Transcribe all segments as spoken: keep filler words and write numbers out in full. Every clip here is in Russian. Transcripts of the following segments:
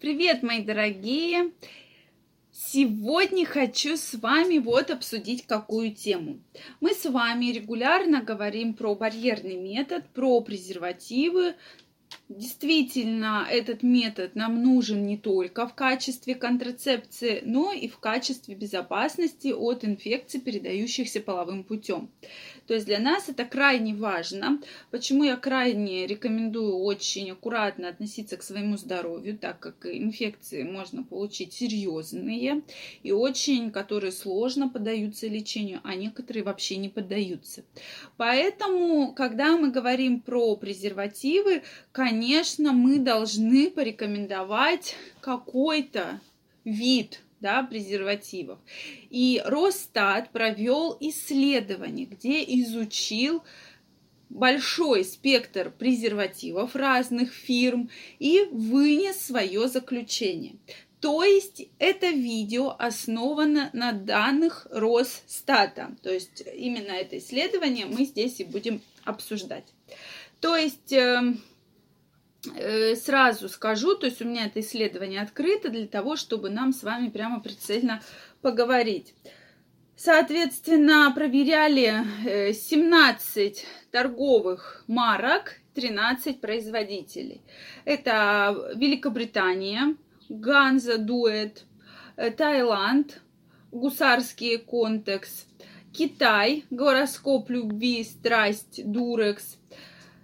Привет, мои дорогие! Сегодня хочу с вами вот обсудить какую тему. Мы с вами регулярно говорим про барьерный метод, про презервативы. Действительно, этот метод нам нужен не только в качестве контрацепции, но и в качестве безопасности от инфекций, передающихся половым путем. То есть для нас это крайне важно. Почему я крайне рекомендую очень аккуратно относиться к своему здоровью, так как инфекции можно получить серьезные и очень, которые сложно поддаются лечению, а некоторые вообще не поддаются. Поэтому, когда мы говорим про презервативы, конечно, Конечно, мы должны порекомендовать какой-то вид, да, презервативов. И Росстат провел исследование, где изучил большой спектр презервативов разных фирм и вынес свое заключение. То есть это видео основано на данных Росстата. То есть именно это исследование мы здесь и будем обсуждать. То есть... Сразу скажу, то есть у меня это исследование открыто для того, чтобы нам с вами прямо прицельно поговорить. Соответственно, проверяли семнадцать торговых марок, тринадцать производителей. Это Великобритания, Ганза Дуэт, Таиланд, Гусарский Контекс, Китай, Гороскоп любви, страсть, Дурекс,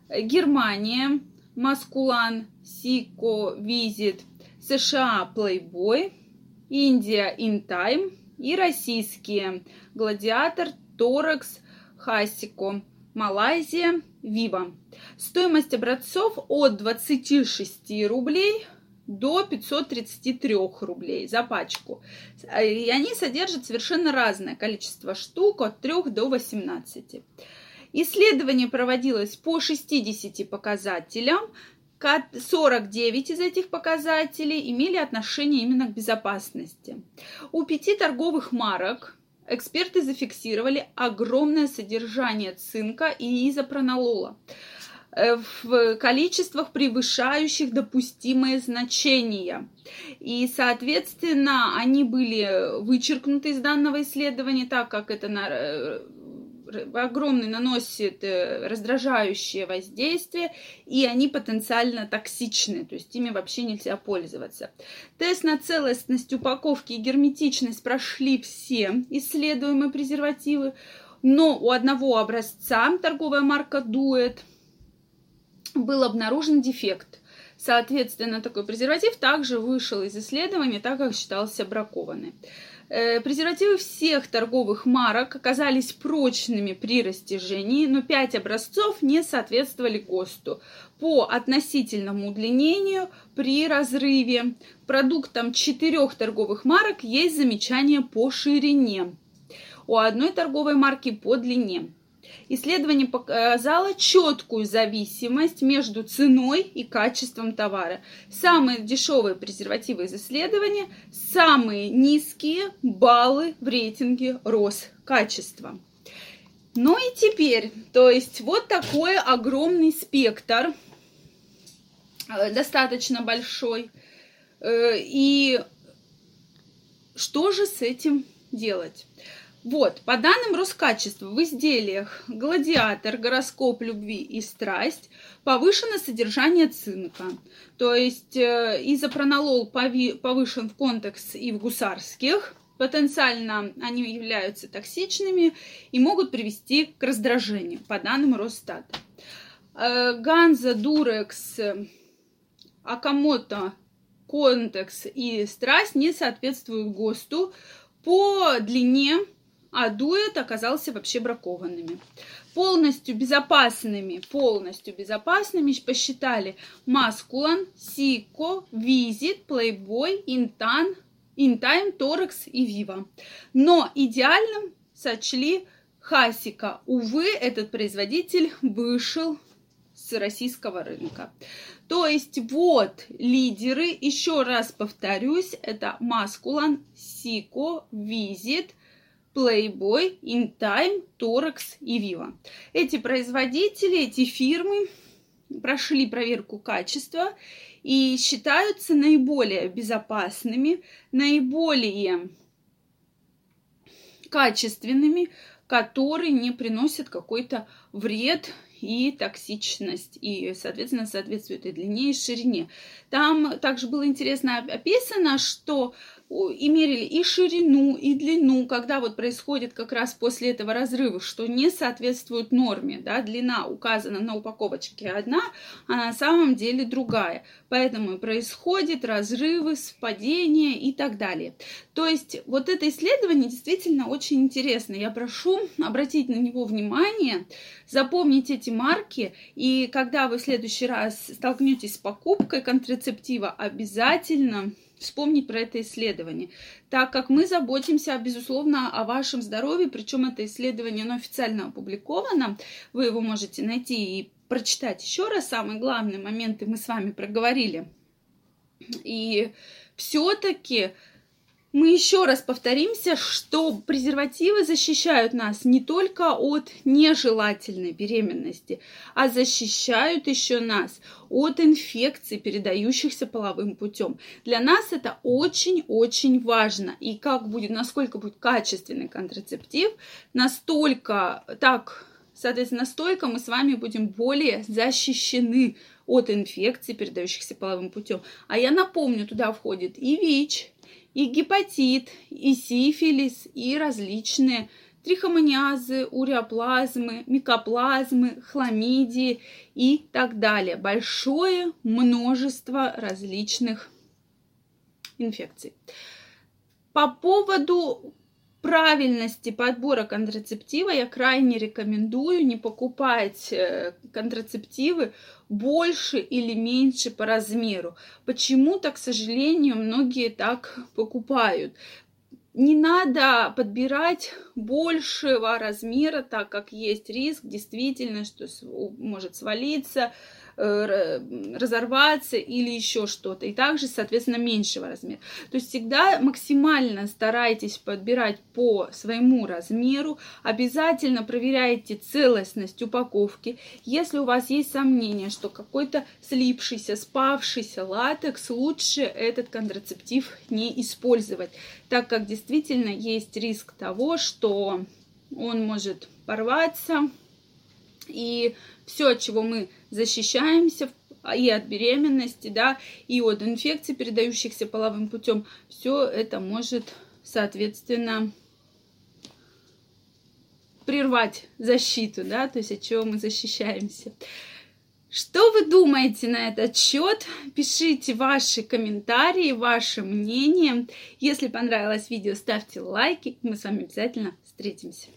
Германия, Маскулан, Сико, Визит, США, Playboy, Индия, Интайм и российские Гладиатор, Торекс, Хасико, Малайзия, Вива. Стоимость образцов от двадцати шести рублей до пятисот тридцати трёх рублей за пачку. И они содержат совершенно разное количество штук от трёх до восемнадцати. Исследование проводилось по шестидесяти показателям, сорок девять из этих показателей имели отношение именно к безопасности. У пяти торговых марок эксперты зафиксировали огромное содержание цинка и изопронолола в количествах, превышающих допустимые значения. И, соответственно, они были вычеркнуты из данного исследования, так как это... на огромный наносит раздражающее воздействие, и они потенциально токсичны, то есть ими вообще нельзя пользоваться. Тест на целостность упаковки и герметичность прошли все исследуемые презервативы, но у одного образца, торговая марка Duet, был обнаружен дефект. Соответственно, такой презерватив также вышел из исследования, так как считался бракованным. Презервативы всех торговых марок оказались прочными при растяжении, но пять образцов не соответствовали ГОСТу по относительному удлинению при разрыве. Продуктам четырёх торговых марок есть замечания по ширине, у одной торговой марки по длине. Исследование показало четкую зависимость между ценой и качеством товара. Самые дешевые презервативы из исследования, самые низкие баллы в рейтинге Роскачества. Ну и теперь, то есть вот такой огромный спектр, достаточно большой. И что же с этим делать? Вот, по данным Роскачества, в изделиях «Гладиатор», «Гороскоп любви» и «Страсть» повышено содержание цинка. То есть изопронолол повышен в «Контекс» и в «Гусарских». Потенциально они являются токсичными и могут привести к раздражению, по данным Росстата. «Ганза», «Дурекс», «Акамото», «Контекс» и «Страсть» не соответствуют ГОСТу по длине, а Дуэт оказался вообще бракованными. Полностью безопасными, полностью безопасными посчитали Маскулан, Сико, Визит, Playboy, Интан, Интайм, Торекс и Вива. Но идеальным сочли Хасика. Увы, этот производитель вышел с российского рынка. То есть вот лидеры, еще раз повторюсь, это Маскулан, Сико, Визит, Playboy, Intime, Торекс и Viva. Эти производители, эти фирмы прошли проверку качества и считаются наиболее безопасными, наиболее качественными, которые не приносят какой-то вред и токсичность, и, соответственно, соответствует и длине, и ширине. Там также было интересно описано, что и мерили и ширину, и длину, когда вот происходит как раз после этого разрыва, что не соответствует норме, да, длина указана на упаковочке одна, а на самом деле другая, поэтому происходят разрывы, совпадения и так далее. То есть вот это исследование действительно очень интересно, я прошу обратить на него внимание, запомнить эти марки, и когда вы в следующий раз столкнетесь с покупкой контрацептива, обязательно вспомнить про это исследование, так как мы заботимся, безусловно, о вашем здоровье, причем это исследование, оно официально опубликовано, вы его можете найти и прочитать еще раз, самые главные моменты мы с вами проговорили. И все-таки мы еще раз повторимся, что презервативы защищают нас не только от нежелательной беременности, а защищают еще нас от инфекций, передающихся половым путем. Для нас это очень-очень важно. И как будет, насколько будет качественный контрацептив, настолько так, соответственно, настолько мы с вами будем более защищены от инфекций, передающихся половым путем. А я напомню, туда входит и ВИЧ, и гепатит, и сифилис, и различные трихомониазы, уреоплазмы, микоплазмы, хламидии и так далее. Большое множество различных инфекций. По поводу правильности подбора контрацептива я крайне рекомендую не покупать контрацептивы больше или меньше по размеру. Почему-то, к сожалению, многие так покупают. Не надо подбирать большего размера, так как есть риск действительно, что может свалиться, разорваться или еще что-то. И также, соответственно, меньшего размера. То есть всегда максимально старайтесь подбирать по своему размеру. Обязательно проверяйте целостность упаковки. Если у вас есть сомнения, что какой-то слипшийся, спавшийся латекс, лучше этот контрацептив не использовать, так как действительно есть риск того, что он может порваться. И все, от чего мы защищаемся, и от беременности, да, и от инфекций, передающихся половым путем, все это может, соответственно, прервать защиту, да, то есть от чего мы защищаемся. Что вы думаете на этот счет? Пишите ваши комментарии, ваше мнение. Если понравилось видео, ставьте лайки. Мы с вами обязательно встретимся.